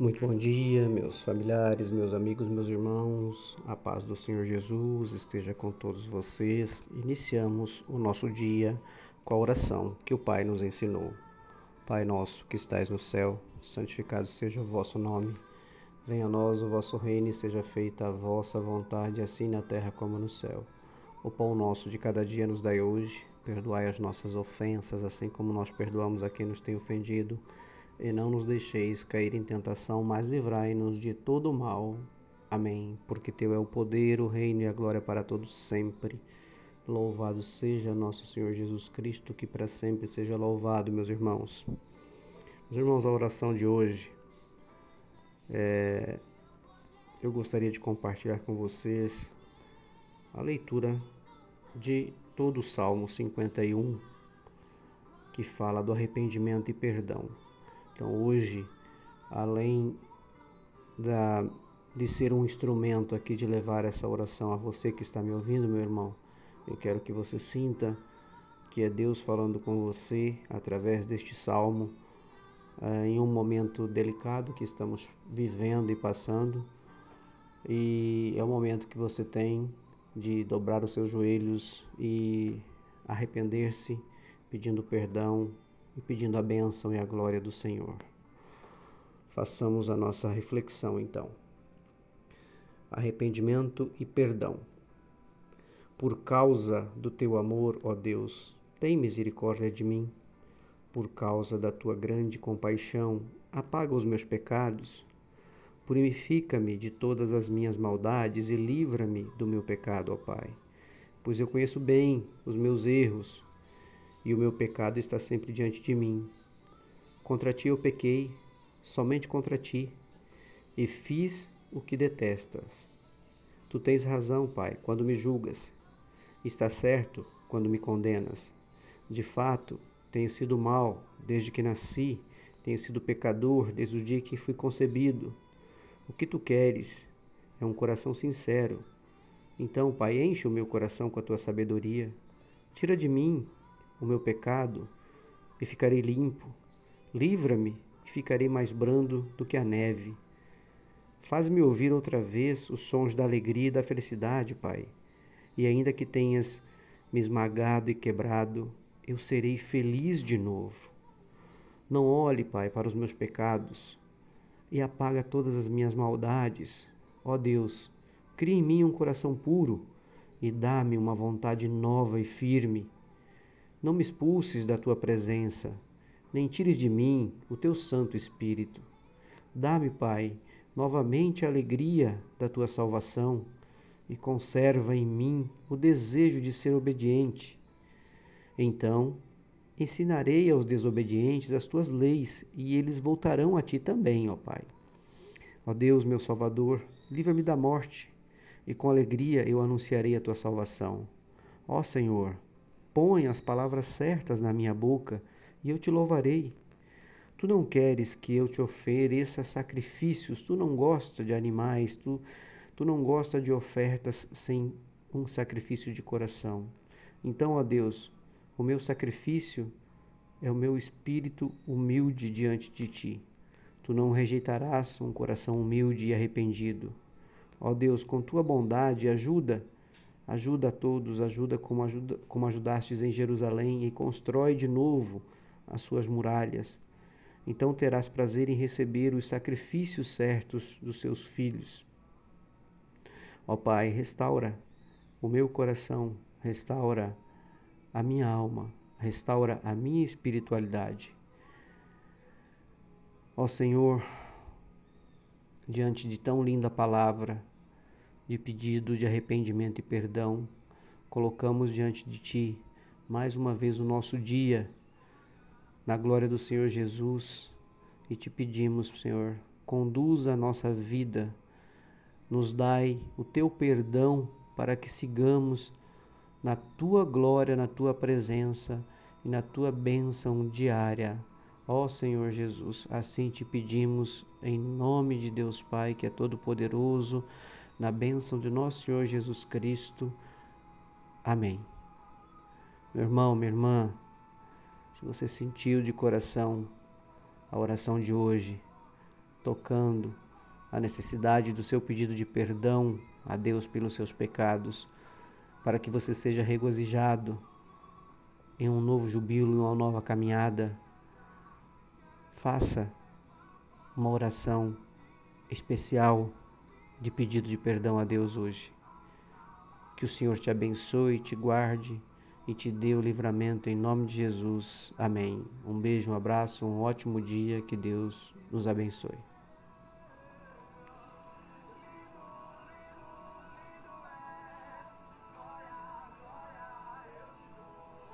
Muito bom dia, meus familiares, meus amigos, meus irmãos, a paz do Senhor Jesus esteja com todos vocês. Iniciamos o nosso dia com a oração que o Pai nos ensinou. Pai nosso que estais no céu, santificado seja o vosso nome. Venha a nós o vosso reino e seja feita a vossa vontade, assim na terra como no céu. O pão nosso de cada dia nos dai hoje, perdoai as nossas ofensas, assim como nós perdoamos a quem nos tem ofendido. E não nos deixeis cair em tentação, mas livrai-nos de todo o mal. Amém. Porque teu é o poder, o reino e a glória para todos sempre. Louvado seja nosso Senhor Jesus Cristo, que para sempre seja louvado, meus irmãos. Meus irmãos, a oração de hoje, eu gostaria de compartilhar com vocês a leitura de todo o Salmo 51, que fala do arrependimento e perdão. Então hoje, além de ser um instrumento aqui de levar essa oração a você que está me ouvindo, meu irmão, eu quero que você sinta que é Deus falando com você através deste salmo, em um momento delicado que estamos vivendo e passando, e é o momento que você tem de dobrar os seus joelhos e arrepender-se, pedindo perdão, e pedindo a bênção e a glória do Senhor. Façamos a nossa reflexão, então. Arrependimento e perdão. Por causa do teu amor, ó Deus, tem misericórdia de mim. Por causa da tua grande compaixão, apaga os meus pecados. Purifica-me de todas as minhas maldades e livra-me do meu pecado, ó Pai. Pois eu conheço bem os meus erros, e o meu pecado está sempre diante de mim. Contra ti eu pequei, somente contra ti, e fiz o que detestas. Tu tens razão, Pai, quando me julgas. Está certo quando me condenas. De fato, tenho sido mau desde que nasci, tenho sido pecador desde o dia que fui concebido. O que tu queres é um coração sincero. Então, Pai, enche o meu coração com a tua sabedoria. Tira de mim o meu pecado, e ficarei limpo. Livra-me, e ficarei mais brando do que a neve. Faz-me ouvir outra vez os sons da alegria e da felicidade, Pai. E ainda que tenhas me esmagado e quebrado, eu serei feliz de novo. Não olhe, Pai, para os meus pecados, e apaga todas as minhas maldades. Ó Deus, cria em mim um coração puro, e dá-me uma vontade nova e firme. Não me expulses da tua presença, nem tires de mim o teu Santo Espírito. Dá-me, Pai, novamente a alegria da tua salvação e conserva em mim o desejo de ser obediente. Então, ensinarei aos desobedientes as tuas leis e eles voltarão a ti também, ó Pai. Ó Deus, meu Salvador, livra-me da morte e com alegria eu anunciarei a tua salvação. Ó Senhor, põe as palavras certas na minha boca e eu te louvarei. Tu não queres que eu te ofereça sacrifícios, tu não gosta de animais, tu não gosta de ofertas sem um sacrifício de coração. Então, ó Deus, o meu sacrifício é o meu espírito humilde diante de ti. Tu não rejeitarás um coração humilde e arrependido. Ó Deus, com tua bondade, ajuda a todos, ajuda como ajudastes em Jerusalém e constrói de novo as suas muralhas. Então terás prazer em receber os sacrifícios certos dos seus filhos. Ó Pai, restaura o meu coração, restaura a minha alma, restaura a minha espiritualidade. Ó Senhor, diante de tão linda palavra, de pedido de arrependimento e perdão, colocamos diante de ti mais uma vez o nosso dia na glória do Senhor Jesus e te pedimos, Senhor, conduza a nossa vida, nos dai o teu perdão para que sigamos na tua glória, na tua presença e na tua bênção diária. Ó Senhor Jesus, assim te pedimos em nome de Deus Pai, que é todo-poderoso, na bênção de nosso Senhor Jesus Cristo. Amém. Meu irmão, minha irmã, se você sentiu de coração a oração de hoje, tocando a necessidade do seu pedido de perdão a Deus pelos seus pecados, para que você seja regozijado em um novo jubilo, em uma nova caminhada. Faça uma oração especial de pedido de perdão a Deus hoje. Que o Senhor te abençoe, te guarde e te dê o livramento em nome de Jesus. Amém. Um beijo, um abraço, um ótimo dia. Que Deus nos abençoe.